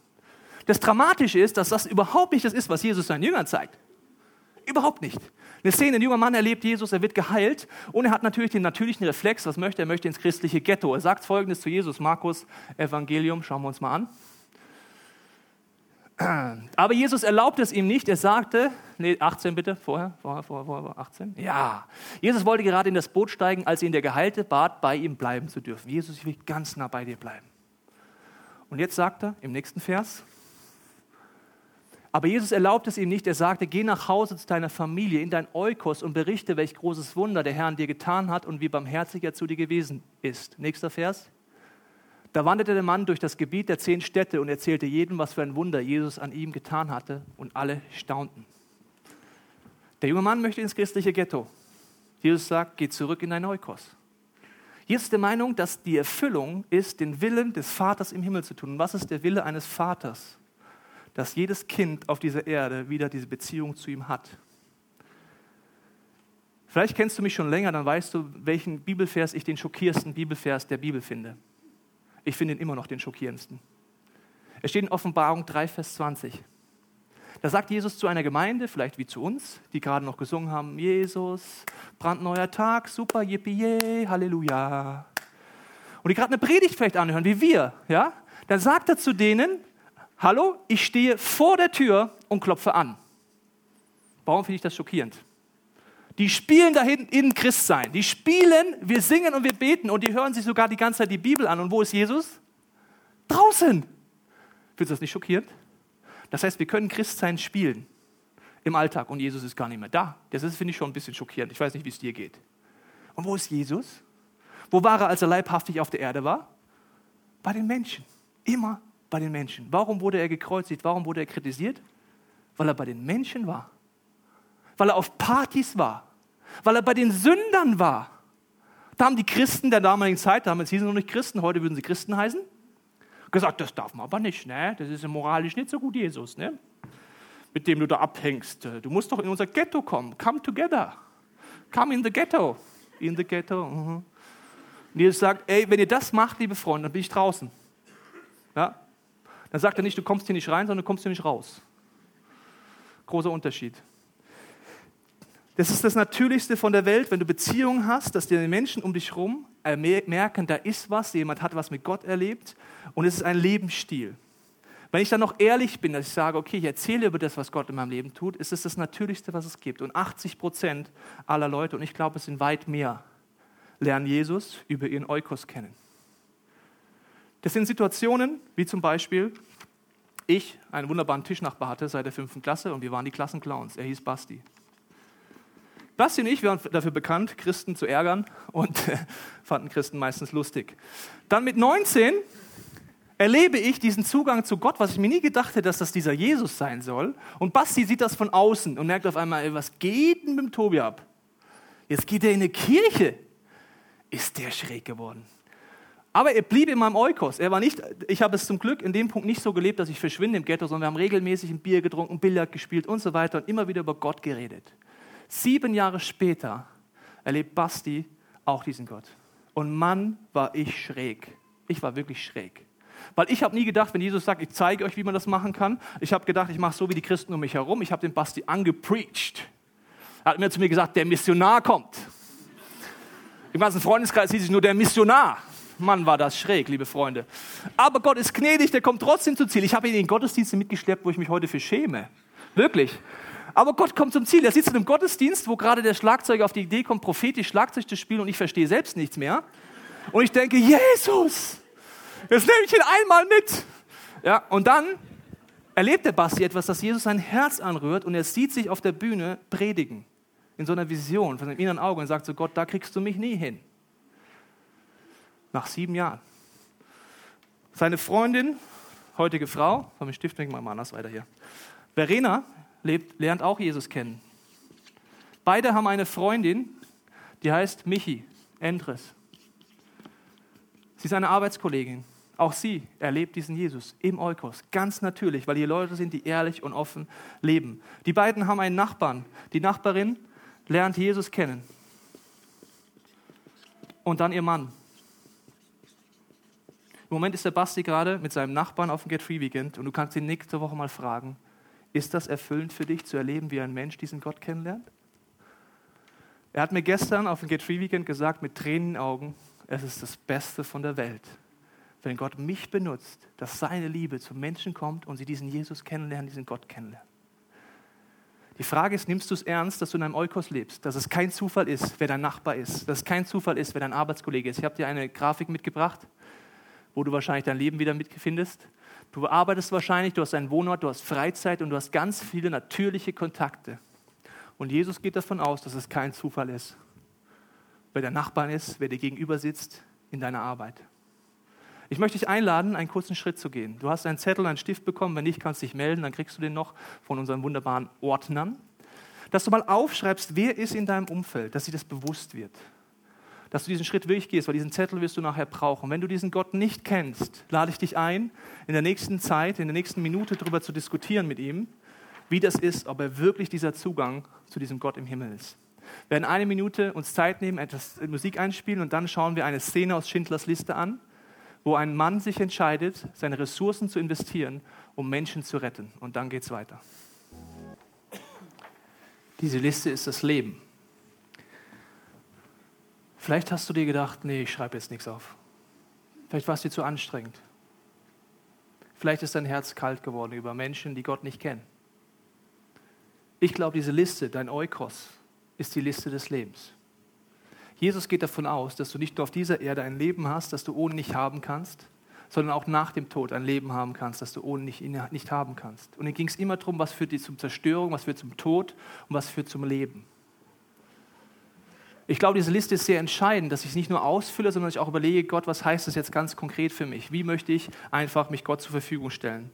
Das Dramatische ist, dass das überhaupt nicht das ist, was Jesus seinen Jüngern zeigt. Überhaupt nicht. Eine Szene, ein junger Mann erlebt Jesus, er wird geheilt und er hat natürlich den natürlichen Reflex, was möchte er? Er möchte ins christliche Ghetto. Er sagt Folgendes zu Jesus, Markus, Evangelium, schauen wir uns mal an. Aber Jesus erlaubte es ihm nicht, er sagte, nee, achtzehn bitte, vorher, vorher, vorher, vorher, achtzehn. Ja, Jesus wollte gerade in das Boot steigen, als ihn der Geheilte bat, bei ihm bleiben zu dürfen. Jesus, ich will ganz nah bei dir bleiben. Und jetzt sagt er im nächsten Vers, aber Jesus erlaubte es ihm nicht. Er sagte, geh nach Hause zu deiner Familie, in dein Oikos und berichte, welch großes Wunder der Herr an dir getan hat und wie barmherzig er zu dir gewesen ist. Nächster Vers. Da wanderte der Mann durch das Gebiet der zehn Städte und erzählte jedem, was für ein Wunder Jesus an ihm getan hatte, und alle staunten. Der junge Mann möchte ins christliche Ghetto. Jesus sagt, geh zurück in dein Oikos. Jesus ist der Meinung, dass die Erfüllung ist, den Willen des Vaters im Himmel zu tun. Und was ist der Wille eines Vaters? Dass jedes Kind auf dieser Erde wieder diese Beziehung zu ihm hat. Vielleicht kennst du mich schon länger, dann weißt du, welchen Bibelvers ich den schockierendsten Bibelvers der Bibel finde. Ich finde ihn immer noch den schockierendsten. Er steht in Offenbarung drei, Vers zwanzig. Da sagt Jesus zu einer Gemeinde, vielleicht wie zu uns, die gerade noch gesungen haben, Jesus, brandneuer Tag, super, yippie, Halleluja. Und die gerade eine Predigt vielleicht anhören, wie wir, ja? Dann sagt er zu denen, hallo, ich stehe vor der Tür und klopfe an. Warum finde ich das schockierend? Die spielen da hinten in Christsein. Die spielen, wir singen und wir beten und die hören sich sogar die ganze Zeit die Bibel an. Und wo ist Jesus? Draußen. Findest du das nicht schockierend? Das heißt, wir können Christsein spielen im Alltag und Jesus ist gar nicht mehr da. Das ist, finde ich, schon ein bisschen schockierend. Ich weiß nicht, wie es dir geht. Und wo ist Jesus? Wo war er, als er leibhaftig auf der Erde war? Bei den Menschen. Immer bei den Menschen. Warum wurde er gekreuzigt? Warum wurde er kritisiert? Weil er bei den Menschen war. Weil er auf Partys war. Weil er bei den Sündern war. Da haben die Christen der damaligen Zeit, damals hießen sie noch nicht Christen, heute würden sie Christen heißen, gesagt, das darf man aber nicht, ne? Das ist ja moralisch nicht so gut, Jesus, ne? Mit dem du da abhängst. Du musst doch in unser Ghetto kommen. Come together. Come in the ghetto. In the ghetto. Uh-huh. Und Jesus sagt, ey, wenn ihr das macht, liebe Freunde, dann bin ich draußen. Ja? Dann sagt er nicht, du kommst hier nicht rein, sondern du kommst hier nicht raus. Großer Unterschied. Das ist das Natürlichste von der Welt, wenn du Beziehungen hast, dass die Menschen um dich herum merken, da ist was, jemand hat was mit Gott erlebt und es ist ein Lebensstil. Wenn ich dann noch ehrlich bin, dass ich sage, okay, ich erzähle über das, was Gott in meinem Leben tut, ist es das Natürlichste, was es gibt. Und achtzig Prozent aller Leute, und ich glaube, es sind weit mehr, lernen Jesus über ihren Oikos kennen. Das sind Situationen, wie zum Beispiel, ich einen wunderbaren Tischnachbar hatte seit der fünften Klasse und wir waren die Klassenclowns. Er hieß Basti. Basti und ich waren dafür bekannt, Christen zu ärgern und äh, fanden Christen meistens lustig. Dann mit neunzehn erlebe ich diesen Zugang zu Gott, was ich mir nie gedacht hätte, dass das dieser Jesus sein soll. Und Basti sieht das von außen und merkt auf einmal, ey, was geht denn mit dem Tobi ab? Jetzt geht er in eine Kirche. Ist der schräg geworden. Aber er blieb in meinem Oikos. Er war nicht, ich habe es zum Glück in dem Punkt nicht so gelebt, dass ich verschwinde im Ghetto, sondern wir haben regelmäßig ein Bier getrunken, Billard gespielt und so weiter und immer wieder über Gott geredet. Sieben Jahre später erlebt Basti auch diesen Gott. Und Mann, war ich schräg. Ich war wirklich schräg. Weil ich habe nie gedacht, wenn Jesus sagt, ich zeige euch, wie man das machen kann. Ich habe gedacht, ich mache so wie die Christen um mich herum. Ich habe den Basti angepreacht. Er hat mir zu mir gesagt, der Missionar kommt. Im ganzen Freundeskreis hieß ich nur der Missionar. Mann, war das schräg, liebe Freunde. Aber Gott ist gnädig, der kommt trotzdem zum Ziel. Ich habe ihn in den Gottesdienst mitgeschleppt, wo ich mich heute für schäme. Wirklich. Aber Gott kommt zum Ziel. Er sitzt in einem Gottesdienst, wo gerade der Schlagzeuger auf die Idee kommt, prophetisch Schlagzeug zu spielen und ich verstehe selbst nichts mehr. Und ich denke, Jesus, jetzt nehme ich ihn einmal mit. Ja, und dann erlebt der Basti etwas, dass Jesus sein Herz anrührt und er sieht sich auf der Bühne predigen. In so einer Vision, von seinem inneren Auge und sagt so, Gott, da kriegst du mich nie hin. Nach sieben Jahren. Seine Freundin, heutige Frau, von dem Stift denke ich mal anders weiter hier. Verena lebt, lernt auch Jesus kennen. Beide haben eine Freundin, die heißt Michi Endres. Sie ist eine Arbeitskollegin. Auch sie erlebt diesen Jesus im Oikos, ganz natürlich, weil hier Leute sind, die ehrlich und offen leben. Die beiden haben einen Nachbarn. Die Nachbarin lernt Jesus kennen. Und dann ihr Mann. Im Moment ist der Basti gerade mit seinem Nachbarn auf dem Get Free Weekend und du kannst ihn nächste Woche mal fragen, ist das erfüllend für dich, zu erleben, wie ein Mensch diesen Gott kennenlernt? Er hat mir gestern auf dem Get Free Weekend gesagt, mit Tränen in den Augen, es ist das Beste von der Welt, wenn Gott mich benutzt, dass seine Liebe zum Menschen kommt und sie diesen Jesus kennenlernen, diesen Gott kennenlernen. Die Frage ist, nimmst du es ernst, dass du in einem Oikos lebst? Dass es kein Zufall ist, wer dein Nachbar ist. Dass es kein Zufall ist, wer dein Arbeitskollege ist. Ich habe dir eine Grafik mitgebracht, wo du wahrscheinlich dein Leben wieder mitfindest. Du arbeitest wahrscheinlich, du hast einen Wohnort, du hast Freizeit und du hast ganz viele natürliche Kontakte. Und Jesus geht davon aus, dass es kein Zufall ist, wer dein Nachbar ist, wer dir gegenüber sitzt in deiner Arbeit. Ich möchte dich einladen, einen kurzen Schritt zu gehen. Du hast einen Zettel, einen Stift bekommen. Wenn nicht, kannst du dich melden. Dann kriegst du den noch von unseren wunderbaren Ordnern. Dass du mal aufschreibst, wer ist in deinem Umfeld, dass dir das bewusst wird. Dass du diesen Schritt wirklich gehst, weil diesen Zettel wirst du nachher brauchen. Wenn du diesen Gott nicht kennst, lade ich dich ein, in der nächsten Zeit, in der nächsten Minute darüber zu diskutieren mit ihm, wie das ist, ob er wirklich dieser Zugang zu diesem Gott im Himmel ist. Wir werden eine Minute uns Zeit nehmen, etwas Musik einspielen und dann schauen wir eine Szene aus Schindlers Liste an, wo ein Mann sich entscheidet, seine Ressourcen zu investieren, um Menschen zu retten. Und dann geht's weiter. Diese Liste ist das Leben. Vielleicht hast du dir gedacht, nee, ich schreibe jetzt nichts auf. Vielleicht war es dir zu anstrengend. Vielleicht ist dein Herz kalt geworden über Menschen, die Gott nicht kennen. Ich glaube, diese Liste, dein Oikos, ist die Liste des Lebens. Jesus geht davon aus, dass du nicht nur auf dieser Erde ein Leben hast, das du ohne nicht haben kannst, sondern auch nach dem Tod ein Leben haben kannst, das du ohne nicht, nicht haben kannst. Und ihm ging es immer darum, was führt dich zur Zerstörung, was führt zum Tod und was führt zum Leben. Ich glaube, diese Liste ist sehr entscheidend, dass ich es nicht nur ausfülle, sondern ich auch überlege, Gott, was heißt das jetzt ganz konkret für mich? Wie möchte ich einfach mich Gott zur Verfügung stellen?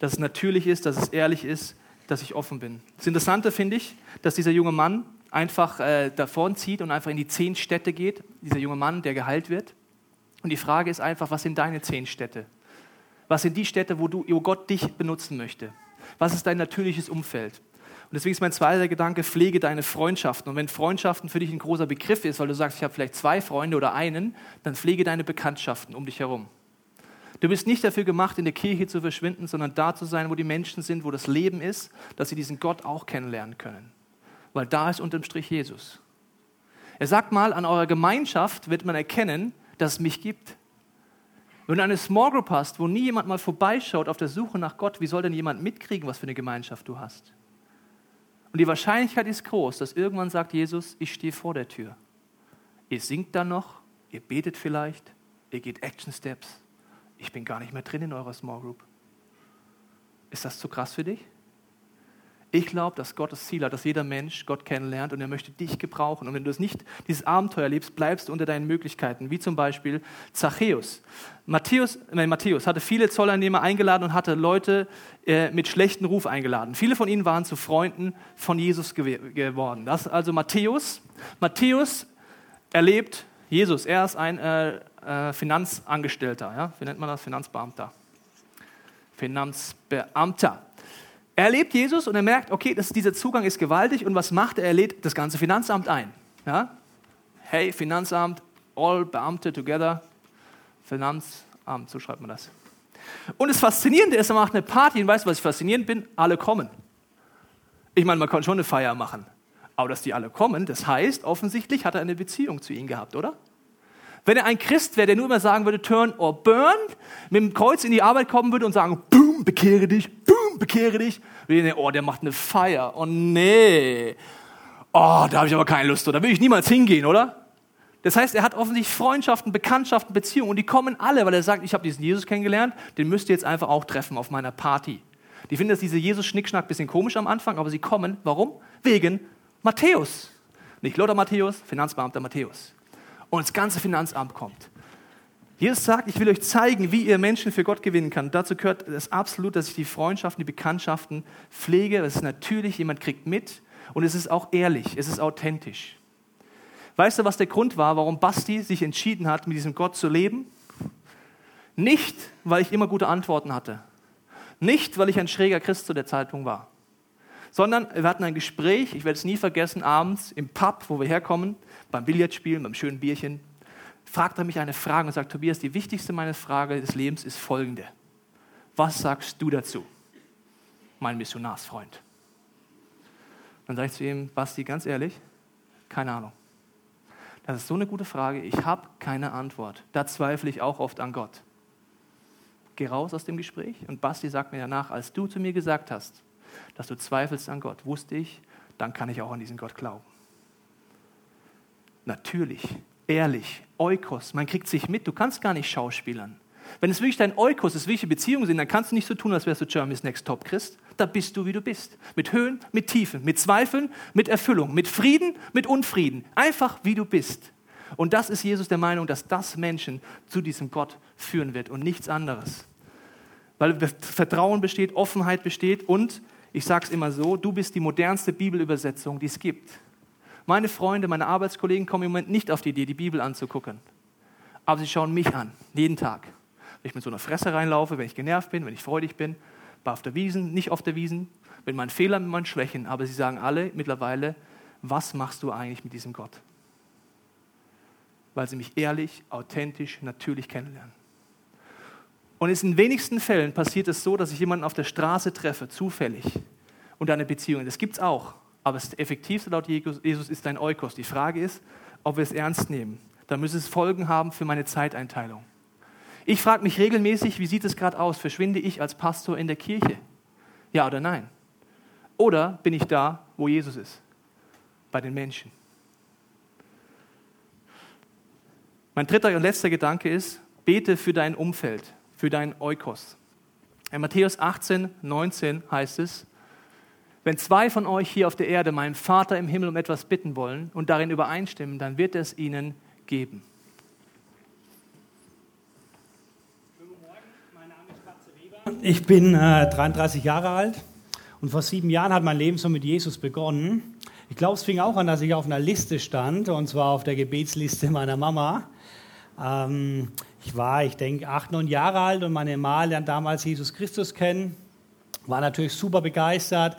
Dass es natürlich ist, dass es ehrlich ist, dass ich offen bin. Das Interessante finde ich, dass dieser junge Mann einfach äh, davonzieht und einfach in die zehn Städte geht, dieser junge Mann, der geheilt wird. Und die Frage ist einfach, was sind deine zehn Städte? Was sind die Städte, wo, du, wo Gott dich benutzen möchte? Was ist dein natürliches Umfeld? Und deswegen ist mein zweiter Gedanke, pflege deine Freundschaften. Und wenn Freundschaften für dich ein großer Begriff ist, weil du sagst, ich habe vielleicht zwei Freunde oder einen, dann pflege deine Bekanntschaften um dich herum. Du bist nicht dafür gemacht, in der Kirche zu verschwinden, sondern da zu sein, wo die Menschen sind, wo das Leben ist, dass sie diesen Gott auch kennenlernen können. Weil da ist unterm Strich Jesus. Er sagt mal, an eurer Gemeinschaft wird man erkennen, dass es mich gibt. Wenn du eine Small Group hast, wo nie jemand mal vorbeischaut auf der Suche nach Gott, wie soll denn jemand mitkriegen, was für eine Gemeinschaft du hast? Und die Wahrscheinlichkeit ist groß, dass irgendwann sagt Jesus, ich stehe vor der Tür. Ihr singt dann noch, ihr betet vielleicht, ihr geht Action Steps. Ich bin gar nicht mehr drin in eurer Small Group. Ist das zu krass für dich? Ich glaube, dass Gott das Ziel hat, dass jeder Mensch Gott kennenlernt und er möchte dich gebrauchen. Und wenn du es nicht, dieses Abenteuer lebst, bleibst du unter deinen Möglichkeiten, wie zum Beispiel Zachäus. Matthäus, nein, Matthäus hatte viele Zolleinnehmer eingeladen und hatte Leute äh, mit schlechtem Ruf eingeladen. Viele von ihnen waren zu Freunden von Jesus gew- geworden. Das ist also Matthäus. Matthäus erlebt Jesus. Er ist ein äh, äh, Finanzangestellter. Ja? Wie nennt man das? Finanzbeamter. Finanzbeamter. Er erlebt Jesus und er merkt, okay, das, dieser Zugang ist gewaltig. Und was macht er? Er lädt das ganze Finanzamt ein. Ja? Hey, Finanzamt, all Beamte together. Finanzamt, so schreibt man das. Und das Faszinierende ist, er macht eine Party. Und weißt du, was ich faszinierend bin? Alle kommen. Ich meine, man kann schon eine Feier machen. Aber dass die alle kommen, das heißt, offensichtlich hat er eine Beziehung zu ihnen gehabt, oder? Wenn er ein Christ wäre, der nur immer sagen würde, turn or burn, mit dem Kreuz in die Arbeit kommen würde und sagen, boom, bekehre dich, boom, bekehre dich. Oh, der macht eine Feier, oh nee, oh, da habe ich aber keine Lust, da will ich niemals hingehen, oder? Das heißt, er hat offensichtlich Freundschaften, Bekanntschaften, Beziehungen und die kommen alle, weil er sagt, ich habe diesen Jesus kennengelernt, den müsst ihr jetzt einfach auch treffen auf meiner Party. Die finden das, diese Jesus-Schnickschnack, ein bisschen komisch am Anfang, aber sie kommen, warum? Wegen Matthäus. Nicht Lothar Matthäus, Finanzbeamter Matthäus. Und das ganze Finanzamt kommt. Jesus sagt, ich will euch zeigen, wie ihr Menschen für Gott gewinnen kann. Und dazu gehört es absolut, dass ich die Freundschaften, die Bekanntschaften pflege. Das ist natürlich, jemand kriegt mit und es ist auch ehrlich, es ist authentisch. Weißt du, was der Grund war, warum Basti sich entschieden hat, mit diesem Gott zu leben? Nicht, weil ich immer gute Antworten hatte. Nicht, weil ich ein schräger Christ zu der Zeitpunkt war. Sondern wir hatten ein Gespräch, ich werde es nie vergessen, abends im Pub, wo wir herkommen, beim Billardspielen, beim schönen Bierchen, fragt er mich eine Frage und sagt, Tobias, die wichtigste meiner Frage des Lebens ist folgende. Was sagst du dazu, mein Missionarsfreund? Dann sage ich zu ihm, Basti, ganz ehrlich, keine Ahnung. Das ist so eine gute Frage, ich habe keine Antwort. Da zweifle ich auch oft an Gott. Geh raus aus dem Gespräch und Basti sagt mir danach, als du zu mir gesagt hast, dass du zweifelst an Gott, wusste ich, dann kann ich auch an diesen Gott glauben. Natürlich, ehrlich, Oikos, man kriegt sich mit, du kannst gar nicht schauspielern. Wenn es wirklich dein Oikos ist, welche Beziehungen sind, dann kannst du nicht so tun, als wärst du Germany's Next Top Christ. Da bist du, wie du bist. Mit Höhen, mit Tiefen, mit Zweifeln, mit Erfüllung, mit Frieden, mit Unfrieden. Einfach, wie du bist. Und das ist Jesus der Meinung, dass das Menschen zu diesem Gott führen wird und nichts anderes. Weil Vertrauen besteht, Offenheit besteht und ich sage es immer so, du bist die modernste Bibelübersetzung, die es gibt. Meine Freunde, meine Arbeitskollegen kommen im Moment nicht auf die Idee, die Bibel anzugucken. Aber sie schauen mich an, jeden Tag. Wenn ich mit so einer Fresse reinlaufe, wenn ich genervt bin, wenn ich freudig bin, war auf der Wiesen, nicht auf der Wiesen, mit meinen Fehlern, mit meinen Schwächen. Aber sie sagen alle mittlerweile, was machst du eigentlich mit diesem Gott? Weil sie mich ehrlich, authentisch, natürlich kennenlernen. Und in den wenigsten Fällen passiert es so, dass ich jemanden auf der Straße treffe, zufällig, und eine Beziehung. Das gibt es auch, aber das Effektivste laut Jesus ist dein Oikos. Die Frage ist, ob wir es ernst nehmen. Da müssen es Folgen haben für meine Zeiteinteilung. Ich frage mich regelmäßig, wie sieht es gerade aus? Verschwinde ich als Pastor in der Kirche? Ja oder nein? Oder bin ich da, wo Jesus ist? Bei den Menschen. Mein dritter und letzter Gedanke ist, bete für dein Umfeld. Für deinen Oikos. In Matthäus achtzehn, neunzehn heißt es, wenn zwei von euch hier auf der Erde meinem Vater im Himmel um etwas bitten wollen und darin übereinstimmen, dann wird er es ihnen geben. Guten Morgen, mein Name ist Matze Weber. Ich bin äh, dreiunddreißig Jahre alt und vor sieben Jahren hat mein Leben so mit Jesus begonnen. Ich glaube, es fing auch an, dass ich auf einer Liste stand, und zwar auf der Gebetsliste meiner Mama. Ähm, ich war, ich denke, acht, neun Jahre alt und meine Mama lernt damals Jesus Christus kennen, war natürlich super begeistert,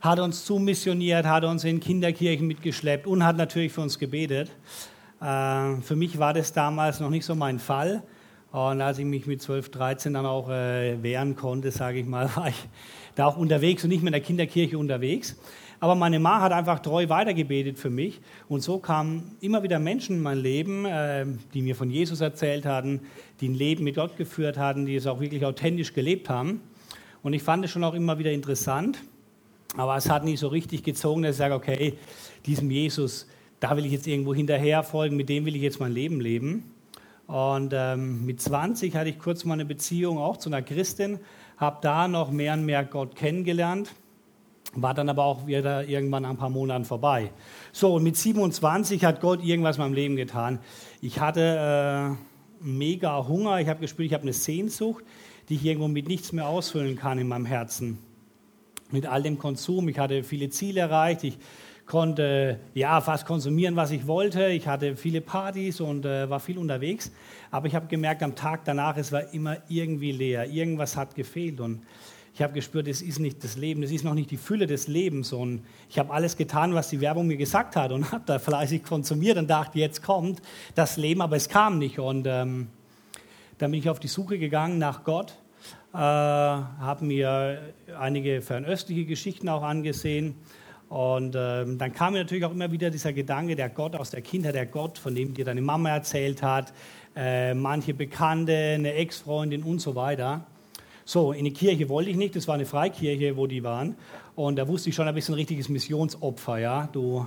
hat uns zumissioniert, hat uns in Kinderkirchen mitgeschleppt und hat natürlich für uns gebetet. Äh, für mich war das damals noch nicht so mein Fall. Und als ich mich mit zwölf, dreizehn dann auch äh, wehren konnte, sage ich mal, war ich da auch unterwegs und nicht mehr in der Kinderkirche unterwegs. Aber meine Ma hat einfach treu weitergebetet für mich. Und so kamen immer wieder Menschen in mein Leben, äh, die mir von Jesus erzählt hatten, die ein Leben mit Gott geführt hatten, die es auch wirklich authentisch gelebt haben. Und ich fand es schon auch immer wieder interessant. Aber es hat nicht so richtig gezogen, dass ich sage, okay, diesem Jesus, da will ich jetzt irgendwo hinterher folgen, mit dem will ich jetzt mein Leben leben. Und ähm, mit zwanzig hatte ich kurz mal eine Beziehung auch zu einer Christin, habe da noch mehr und mehr Gott kennengelernt, war dann aber auch wieder irgendwann nach ein paar Monaten vorbei. So, und mit siebenundzwanzig hat Gott irgendwas in meinem Leben getan. Ich hatte äh, mega Hunger, ich habe gespürt, ich habe eine Sehnsucht, die ich irgendwo mit nichts mehr ausfüllen kann in meinem Herzen. Mit all dem Konsum, ich hatte viele Ziele erreicht, ich konnte ja fast konsumieren, was ich wollte. Ich hatte viele Partys und äh, war viel unterwegs. Aber ich habe gemerkt, am Tag danach, es war immer irgendwie leer. Irgendwas hat gefehlt. Und ich habe gespürt, das ist nicht das Leben, das ist noch nicht die Fülle des Lebens. Und ich habe alles getan, was die Werbung mir gesagt hat und habe da fleißig konsumiert und dachte, jetzt kommt das Leben. Aber es kam nicht. Und ähm, dann bin ich auf die Suche gegangen nach Gott, äh, habe mir einige fernöstliche Geschichten auch angesehen. Und ähm, dann kam mir natürlich auch immer wieder dieser Gedanke, der Gott aus der Kindheit, der Gott, von dem dir deine Mama erzählt hat, äh, manche Bekannte, eine Ex-Freundin und so weiter. So, in die Kirche wollte ich nicht, das war eine Freikirche, wo die waren. Und da wusste ich schon, da bist du ein richtiges Missionsopfer, ja. Du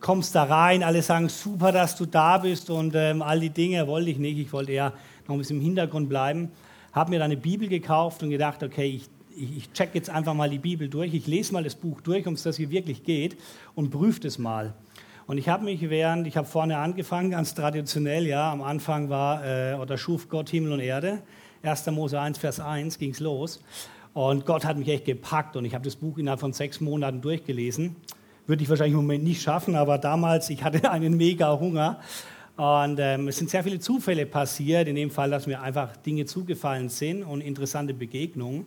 kommst da rein, alle sagen, super, dass du da bist und ähm, all die Dinge wollte ich nicht. Ich wollte eher noch ein bisschen im Hintergrund bleiben. Habe mir dann eine Bibel gekauft und gedacht, okay, ich Ich check jetzt einfach mal die Bibel durch, ich lese mal das Buch durch, um es das hier wirklich geht und prüfe das mal. Und ich habe mich während, ich habe vorne angefangen, ganz traditionell, ja, am Anfang war, äh, oder schuf Gott Himmel und Erde, erster Mose eins, Vers eins, ging es los. Und Gott hat mich echt gepackt und ich habe das Buch innerhalb von sechs Monaten durchgelesen. Würde ich wahrscheinlich im Moment nicht schaffen, aber damals, ich hatte einen mega Hunger. Und ähm, es sind sehr viele Zufälle passiert, in dem Fall, dass mir einfach Dinge zugefallen sind und interessante Begegnungen.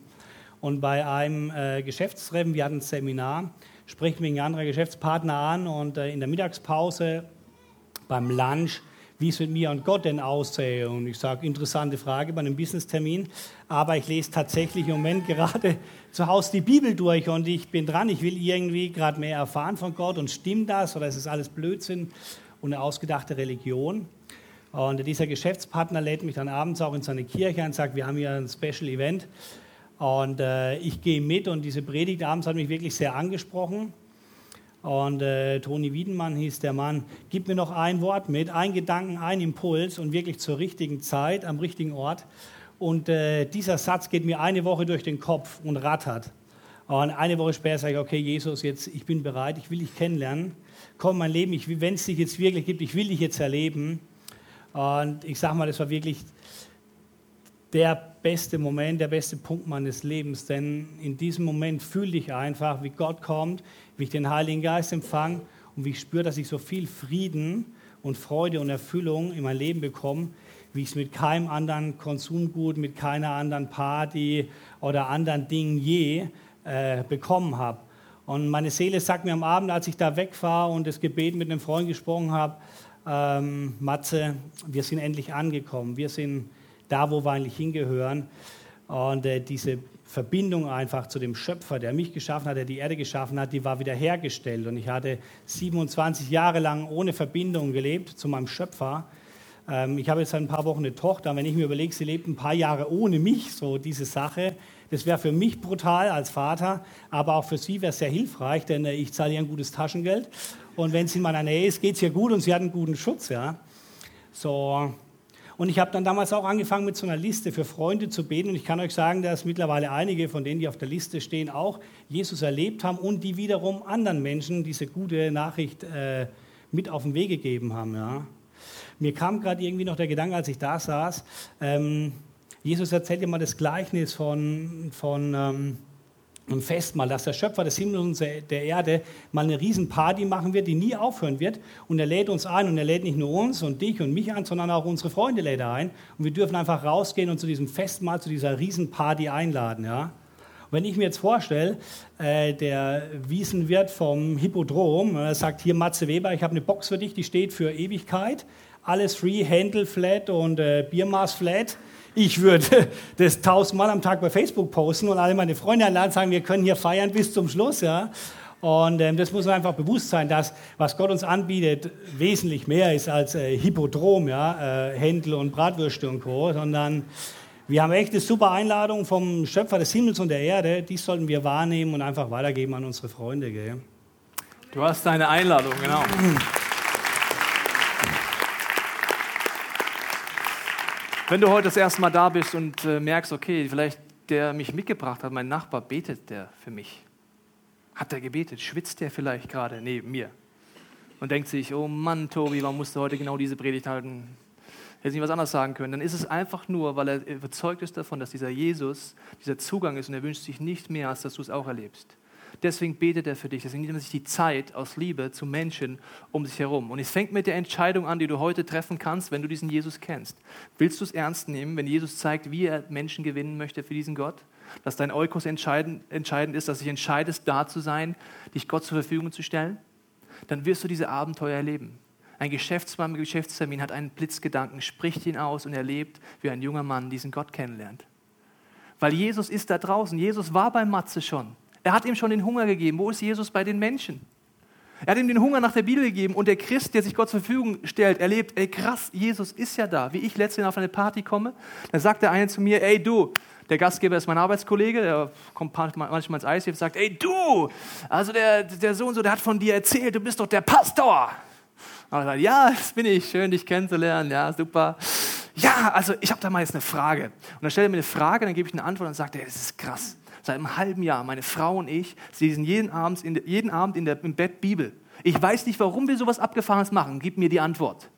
Und bei einem äh, Geschäftstreffen, wir hatten ein Seminar, spricht mich ein anderer Geschäftspartner an und äh, in der Mittagspause beim Lunch, wie es mit mir und Gott denn aussähe. Und ich sage, interessante Frage bei einem Business-Termin, aber ich lese tatsächlich im Moment gerade zu Hause die Bibel durch und ich bin dran, ich will irgendwie gerade mehr erfahren von Gott und stimmt das oder ist das alles Blödsinn und eine ausgedachte Religion? Und dieser Geschäftspartner lädt mich dann abends auch in seine Kirche ein und sagt, wir haben hier ein Special-Event. Und äh, ich gehe mit und diese Predigt abends hat mich wirklich sehr angesprochen. Und äh, Toni Wiedemann hieß der Mann, gib mir noch ein Wort mit, ein Gedanken, ein Impuls und wirklich zur richtigen Zeit, am richtigen Ort. Und äh, dieser Satz geht mir eine Woche durch den Kopf und rattert. Und eine Woche später sage ich, okay, Jesus, jetzt, ich bin bereit, ich will dich kennenlernen. Komm, mein Leben, wenn es dich jetzt wirklich gibt, ich will dich jetzt erleben. Und ich sage mal, das war wirklich der beste Moment, der beste Punkt meines Lebens, denn in diesem Moment fühle ich einfach, wie Gott kommt, wie ich den Heiligen Geist empfange und wie ich spüre, dass ich so viel Frieden und Freude und Erfüllung in mein Leben bekomme, wie ich es mit keinem anderen Konsumgut, mit keiner anderen Party oder anderen Dingen je äh, bekommen habe. Und meine Seele sagt mir am Abend, als ich da wegfahre und das Gebet mit einem Freund gesprochen habe, ähm, Matze, wir sind endlich angekommen, wir sind da, wo wir eigentlich hingehören. Und äh, diese Verbindung einfach zu dem Schöpfer, der mich geschaffen hat, der die Erde geschaffen hat, die war wieder hergestellt. Und ich hatte siebenundzwanzig Jahre lang ohne Verbindung gelebt zu meinem Schöpfer. Ähm, ich habe jetzt seit ein paar Wochen eine Tochter. Und wenn ich mir überlege, sie lebt ein paar Jahre ohne mich, so diese Sache, das wäre für mich brutal als Vater, aber auch für sie wäre es sehr hilfreich, denn äh, ich zahle ihr ein gutes Taschengeld. Und wenn sie in meiner Nähe ist, geht es ihr gut und sie hat einen guten Schutz. Ja. So... Und ich habe dann damals auch angefangen, mit so einer Liste für Freunde zu beten. Und ich kann euch sagen, dass mittlerweile einige von denen, die auf der Liste stehen, auch Jesus erlebt haben und die wiederum anderen Menschen diese gute Nachricht äh, mit auf den Weg gegeben haben. Ja. Mir kam gerade irgendwie noch der Gedanke, als ich da saß, ähm, Jesus erzählt ja mal das Gleichnis von, von ähm, ein Festmahl, dass der Schöpfer des Himmels und der Erde mal eine Riesenparty machen wird, die nie aufhören wird. Und er lädt uns ein und er lädt nicht nur uns und dich und mich ein, sondern auch unsere Freunde lädt er ein. Und wir dürfen einfach rausgehen und zu diesem Festmahl, zu dieser Riesenparty einladen. Ja? Wenn ich mir jetzt vorstelle, äh, der Wiesenwirt vom Hippodrom äh, sagt, hier Matze Weber, ich habe eine Box für dich, die steht für Ewigkeit. Alles free, Händel flat und äh, Biermaß flat. Ich würde das tausendmal am Tag bei Facebook posten und alle meine Freunde einladen und sagen, wir können hier feiern bis zum Schluss. Ja? Und ähm, das muss man einfach bewusst sein, dass was Gott uns anbietet, wesentlich mehr ist als äh, Hippodrom, ja? äh, Händel und Bratwürste und Co., sondern wir haben echt eine super Einladung vom Schöpfer des Himmels und der Erde. Die sollten wir wahrnehmen und einfach weitergeben an unsere Freunde. Gell? Du hast deine Einladung, genau. Wenn du heute das erste Mal da bist und äh, merkst, okay, vielleicht der mich mitgebracht hat, mein Nachbar, betet der für mich? Hat der gebetet? Schwitzt der vielleicht gerade neben mir? Und denkt sich, oh Mann, Tobi, warum musst du heute genau diese Predigt halten? Hätte nicht was anderes sagen können. Dann ist es einfach nur, weil er überzeugt ist davon, dass dieser Jesus, dieser Zugang ist und er wünscht sich nicht mehr, als dass du es auch erlebst. Deswegen betet er für dich, deswegen nimmt er sich die Zeit aus Liebe zu Menschen um sich herum. Und es fängt mit der Entscheidung an, die du heute treffen kannst, wenn du diesen Jesus kennst. Willst du es ernst nehmen, wenn Jesus zeigt, wie er Menschen gewinnen möchte für diesen Gott? Dass dein Eukos entscheidend, entscheidend ist, dass du dich entscheidest, da zu sein, dich Gott zur Verfügung zu stellen? Dann wirst du diese Abenteuer erleben. Ein Geschäftsmann mit Geschäftstermin hat einen Blitzgedanken, spricht ihn aus und erlebt, wie ein junger Mann diesen Gott kennenlernt. Weil Jesus ist da draußen. Jesus war bei Matze schon. Er hat ihm schon den Hunger gegeben. Wo ist Jesus bei den Menschen? Er hat ihm den Hunger nach der Bibel gegeben und der Christ, der sich Gott zur Verfügung stellt, erlebt, ey krass, Jesus ist ja da. Wie ich letztens auf eine Party komme, dann sagt der eine zu mir, ey du, der Gastgeber ist mein Arbeitskollege, der kommt manchmal ins Eis und sagt, ey du, also der, der so und so, der hat von dir erzählt, du bist doch der Pastor. Und ich sage, ja, das bin ich, schön dich kennenzulernen, ja super. Ja, also ich habe da mal jetzt eine Frage. Und dann stellt er mir eine Frage, dann gebe ich eine Antwort und sagt, ey, das ist krass. Seit einem halben Jahr, meine Frau und ich, sie lesen jeden Abend, in de, jeden Abend in der, im Bett Bibel. Ich weiß nicht, warum wir sowas Abgefahrenes machen. Gib mir die Antwort.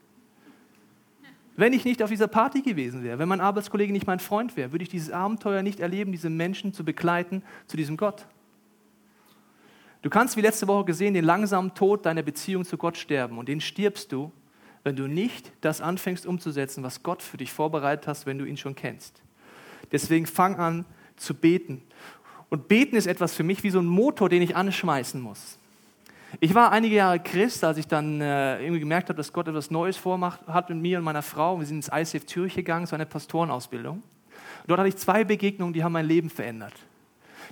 Wenn ich nicht auf dieser Party gewesen wäre, wenn mein Arbeitskollege nicht mein Freund wäre, würde ich dieses Abenteuer nicht erleben, diese Menschen zu begleiten zu diesem Gott. Du kannst, wie letzte Woche gesehen, den langsamen Tod deiner Beziehung zu Gott sterben. Und den stirbst du, wenn du nicht das anfängst umzusetzen, was Gott für dich vorbereitet hast, wenn du ihn schon kennst. Deswegen fang an, zu beten. Und beten ist etwas für mich wie so ein Motor, den ich anschmeißen muss. Ich war einige Jahre Christ, als ich dann äh, irgendwie gemerkt habe, dass Gott etwas Neues vormacht hat mit mir und meiner Frau. Wir sind ins I C F Zürich gegangen, so eine Pastorenausbildung. Und dort hatte ich zwei Begegnungen, die haben mein Leben verändert.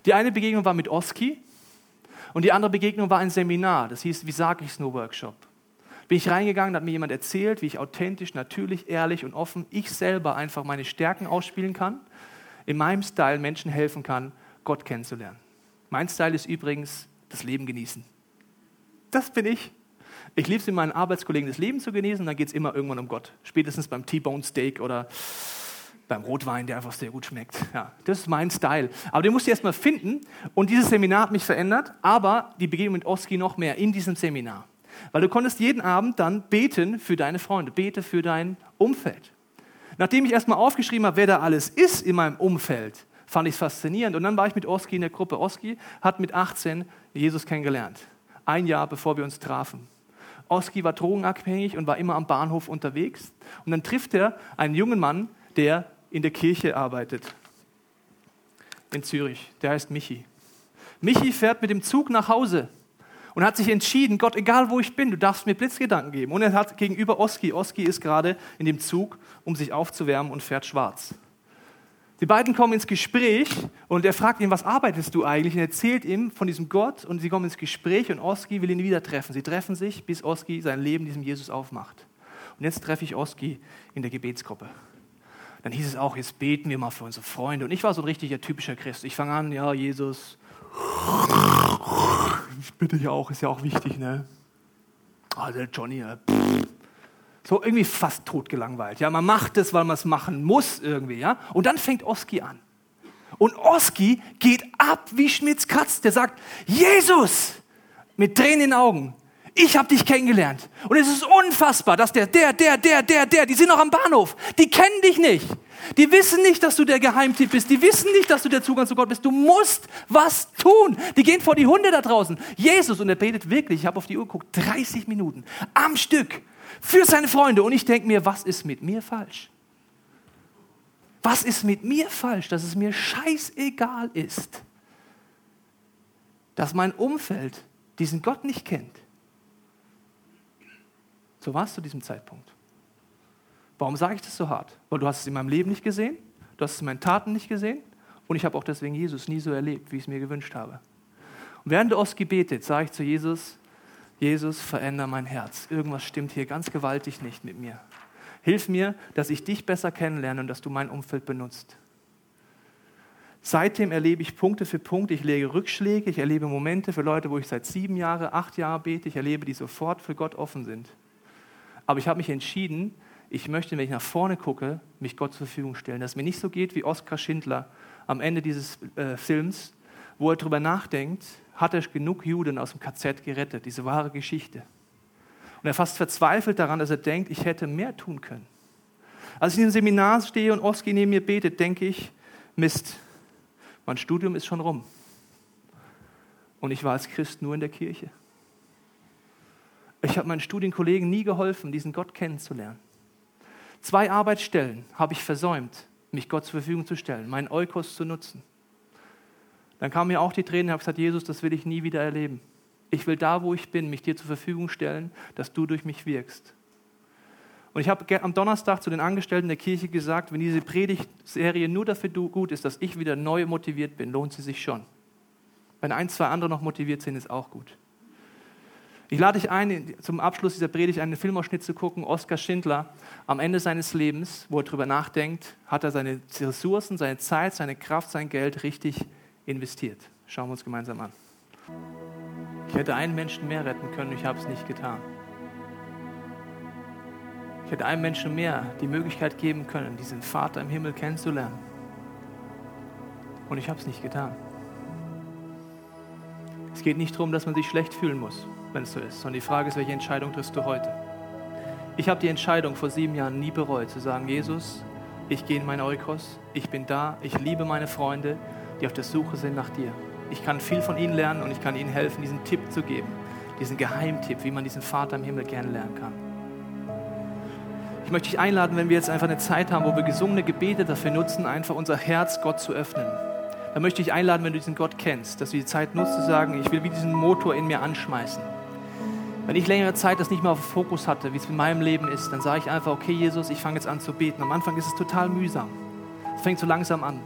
Die eine Begegnung war mit Oski und die andere Begegnung war ein Seminar. Das hieß, wie sage ich es nur, Workshop. Bin ich reingegangen, da hat mir jemand erzählt, wie ich authentisch, natürlich, ehrlich und offen ich selber einfach meine Stärken ausspielen kann, in meinem Style Menschen helfen kann, Gott kennenzulernen. Mein Style ist übrigens, das Leben genießen. Das bin ich. Ich liebe es, mit meinen Arbeitskollegen das Leben zu genießen, dann geht es immer irgendwann um Gott. Spätestens beim T-Bone Steak oder beim Rotwein, der einfach sehr gut schmeckt. Ja, das ist mein Style. Aber den musst du erst mal finden. Und dieses Seminar hat mich verändert, aber die Begegnung mit Oski noch mehr in diesem Seminar. Weil du konntest jeden Abend dann beten für deine Freunde, bete für dein Umfeld. Nachdem ich erstmal aufgeschrieben habe, wer da alles ist in meinem Umfeld, fand ich es faszinierend. Und dann war ich mit Oski in der Gruppe. Oski hat mit achtzehn Jesus kennengelernt. Ein Jahr, bevor wir uns trafen. Oski war drogenabhängig und war immer am Bahnhof unterwegs. Und dann trifft er einen jungen Mann, der in der Kirche arbeitet. In Zürich. Der heißt Michi. Michi fährt mit dem Zug nach Hause. Und hat sich entschieden, Gott, egal wo ich bin, du darfst mir Blitzgedanken geben. Und er hat gegenüber Oski, Oski ist gerade in dem Zug, um sich aufzuwärmen und fährt schwarz. Die beiden kommen ins Gespräch und er fragt ihn, was arbeitest du eigentlich? Und er erzählt ihm von diesem Gott und sie kommen ins Gespräch und Oski will ihn wieder treffen. Sie treffen sich, bis Oski sein Leben diesem Jesus aufmacht. Und jetzt treffe ich Oski in der Gebetsgruppe. Dann hieß es auch, jetzt beten wir mal für unsere Freunde. Und ich war so ein richtiger typischer Christ. Ich fange an, ja, Jesus, ich bitte ja auch, ist ja auch wichtig, ne? Also Johnny, pff. So irgendwie fast totgelangweilt. Ja, man macht es, weil man es machen muss irgendwie, ja? Und dann fängt Oski an. Und Oski geht ab wie Schmitz Katz. Der sagt, Jesus, mit Tränen in den Augen, Ich habe dich kennengelernt. Und es ist unfassbar, dass der, der, der, der, der, der, die sind noch am Bahnhof. Die kennen dich nicht. Die wissen nicht, dass du der Geheimtipp bist. Die wissen nicht, dass du der Zugang zu Gott bist. Du musst was tun. Die gehen vor die Hunde da draußen. Jesus, und er betet wirklich, ich habe auf die Uhr geguckt, dreißig Minuten am Stück für seine Freunde. Und ich denke mir, was ist mit mir falsch? Was ist mit mir falsch, dass es mir scheißegal ist, dass mein Umfeld diesen Gott nicht kennt? So war es zu diesem Zeitpunkt. Warum sage ich das so hart? Weil du hast es in meinem Leben nicht gesehen, du hast es in meinen Taten nicht gesehen und ich habe auch deswegen Jesus nie so erlebt, wie ich es mir gewünscht habe. Und während der Oski betet, sage ich zu Jesus, Jesus, veränder mein Herz. Irgendwas stimmt hier ganz gewaltig nicht mit mir. Hilf mir, dass ich dich besser kennenlerne und dass du mein Umfeld benutzt. Seitdem erlebe ich Punkte für Punkt, ich lege Rückschläge, ich erlebe Momente für Leute, wo ich seit sieben Jahren, acht Jahren bete, ich erlebe, die sofort für Gott offen sind. Aber ich habe mich entschieden, ich möchte, wenn ich nach vorne gucke, mich Gott zur Verfügung stellen. Dass es mir nicht so geht wie Oskar Schindler am Ende dieses äh, Films, wo er darüber nachdenkt, hat er genug Juden aus dem K Z gerettet, diese wahre Geschichte. Und er fast verzweifelt daran, dass er denkt, ich hätte mehr tun können. Als ich in einem Seminar stehe und Oski neben mir betet, denke ich, Mist, mein Studium ist schon rum. Und ich war als Christ nur in der Kirche. Ich habe meinen Studienkollegen nie geholfen, diesen Gott kennenzulernen. Zwei Arbeitsstellen habe ich versäumt, mich Gott zur Verfügung zu stellen, meinen Eukos zu nutzen. Dann kamen mir auch die Tränen und habe gesagt, Jesus, das will ich nie wieder erleben. Ich will da, wo ich bin, mich dir zur Verfügung stellen, dass du durch mich wirkst. Und ich habe am Donnerstag zu den Angestellten der Kirche gesagt, wenn diese Predigtserie nur dafür gut ist, dass ich wieder neu motiviert bin, lohnt sie sich schon. Wenn ein, zwei andere noch motiviert sind, ist auch gut. Ich lade dich ein, zum Abschluss dieser Predigt einen Filmausschnitt zu gucken, Oskar Schindler, am Ende seines Lebens, wo er drüber nachdenkt, hat er seine Ressourcen, seine Zeit, seine Kraft, sein Geld richtig investiert. Schauen wir uns gemeinsam an. Ich hätte einen Menschen mehr retten können, ich habe es nicht getan. Ich hätte einem Menschen mehr die Möglichkeit geben können, diesen Vater im Himmel kennenzulernen. Und ich habe es nicht getan. Es geht nicht darum, dass man sich schlecht fühlen muss, wenn es so ist, sondern die Frage ist, welche Entscheidung triffst du heute? Ich habe die Entscheidung vor sieben Jahren nie bereut, zu sagen, Jesus, ich gehe in meine Eukos, ich bin da, ich liebe meine Freunde, die auf der Suche sind nach dir. Ich kann viel von ihnen lernen und ich kann ihnen helfen, diesen Tipp zu geben, diesen Geheimtipp, wie man diesen Vater im Himmel kennenlernen kann. Ich möchte dich einladen, wenn wir jetzt einfach eine Zeit haben, wo wir gesungene Gebete dafür nutzen, einfach unser Herz Gott zu öffnen. Da möchte ich dich einladen, wenn du diesen Gott kennst, dass du die Zeit nutzt, zu sagen, ich will wie diesen Motor in mir anschmeißen. Wenn ich längere Zeit das nicht mehr auf den Fokus hatte, wie es in meinem Leben ist, dann sage ich einfach, okay, Jesus, ich fange jetzt an zu beten. Am Anfang ist es total mühsam. Es fängt so langsam an.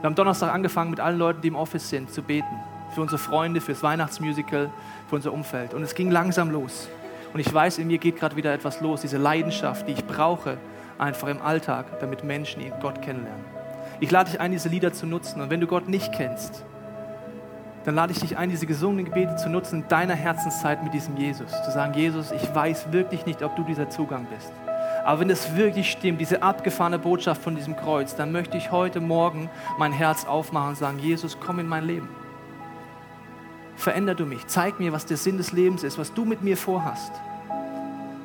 Wir haben Donnerstag angefangen, mit allen Leuten, die im Office sind, zu beten. Für unsere Freunde, fürs Weihnachtsmusical, für unser Umfeld. Und es ging langsam los. Und ich weiß, in mir geht gerade wieder etwas los. Diese Leidenschaft, die ich brauche, einfach im Alltag, damit Menschen ihn Gott kennenlernen. Ich lade dich ein, diese Lieder zu nutzen. Und wenn du Gott nicht kennst, dann lade ich dich ein, diese gesungenen Gebete zu nutzen, in deiner Herzenszeit mit diesem Jesus. Zu sagen, Jesus, ich weiß wirklich nicht, ob du dieser Zugang bist. Aber wenn es wirklich stimmt, diese abgefahrene Botschaft von diesem Kreuz, dann möchte ich heute Morgen mein Herz aufmachen und sagen, Jesus, komm in mein Leben. Veränder du mich. Zeig mir, was der Sinn des Lebens ist, was du mit mir vorhast.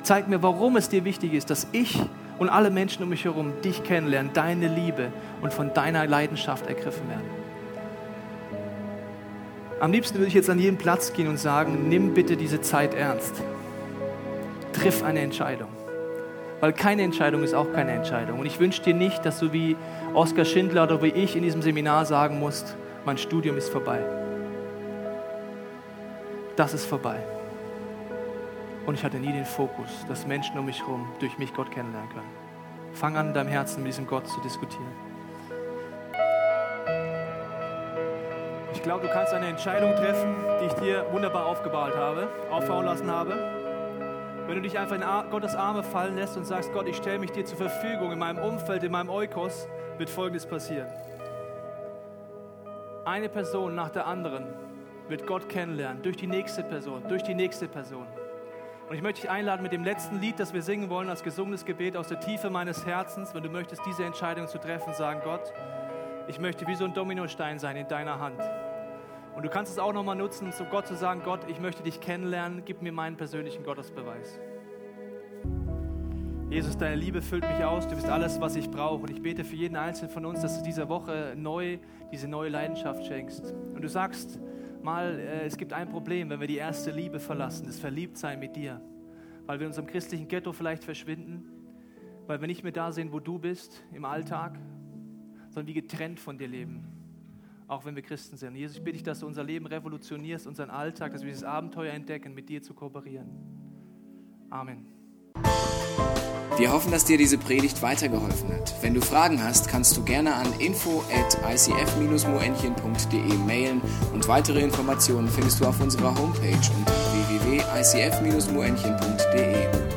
Zeig mir, warum es dir wichtig ist, dass ich und alle Menschen um mich herum dich kennenlernen, deine Liebe und von deiner Leidenschaft ergriffen werden. Am liebsten würde ich jetzt an jeden Platz gehen und sagen, nimm bitte diese Zeit ernst. Triff eine Entscheidung. Weil keine Entscheidung ist auch keine Entscheidung. Und ich wünsche dir nicht, dass du wie Oskar Schindler oder wie ich in diesem Seminar sagen musst, mein Studium ist vorbei. Das ist vorbei. Und ich hatte nie den Fokus, dass Menschen um mich herum durch mich Gott kennenlernen können. Fang an, in deinem Herzen mit diesem Gott zu diskutieren. Ich glaube, du kannst eine Entscheidung treffen, die ich dir wunderbar aufgebaut habe, aufbauen lassen habe. Wenn du dich einfach in Gottes Arme fallen lässt und sagst, Gott, ich stelle mich dir zur Verfügung, in meinem Umfeld, in meinem Eukos, wird Folgendes passieren. Eine Person nach der anderen wird Gott kennenlernen, durch die nächste Person, durch die nächste Person. Und ich möchte dich einladen mit dem letzten Lied, das wir singen wollen, als gesungenes Gebet aus der Tiefe meines Herzens, wenn du möchtest, diese Entscheidung zu treffen, sagen, Gott, ich möchte wie so ein Dominostein sein in deiner Hand. Und du kannst es auch nochmal nutzen, um zu Gott zu sagen, Gott, ich möchte dich kennenlernen, gib mir meinen persönlichen Gottesbeweis. Jesus, deine Liebe füllt mich aus, du bist alles, was ich brauche. Und ich bete für jeden Einzelnen von uns, dass du dieser Woche neu, diese neue Leidenschaft schenkst. Und du sagst mal, es gibt ein Problem, wenn wir die erste Liebe verlassen, das Verliebtsein mit dir. Weil wir in unserem christlichen Ghetto vielleicht verschwinden, weil wir nicht mehr da sind, wo du bist, im Alltag, sondern wie getrennt von dir leben. Auch wenn wir Christen sind. Jesus, ich bitte dich, dass du unser Leben revolutionierst, unseren Alltag, dass wir dieses Abenteuer entdecken, mit dir zu kooperieren. Amen. Wir hoffen, dass dir diese Predigt weitergeholfen hat. Wenn du Fragen hast, kannst du gerne an info at i c f dash moenchen punkt d e mailen und weitere Informationen findest du auf unserer Homepage unter w w w punkt i c f dash moenchen punkt d e.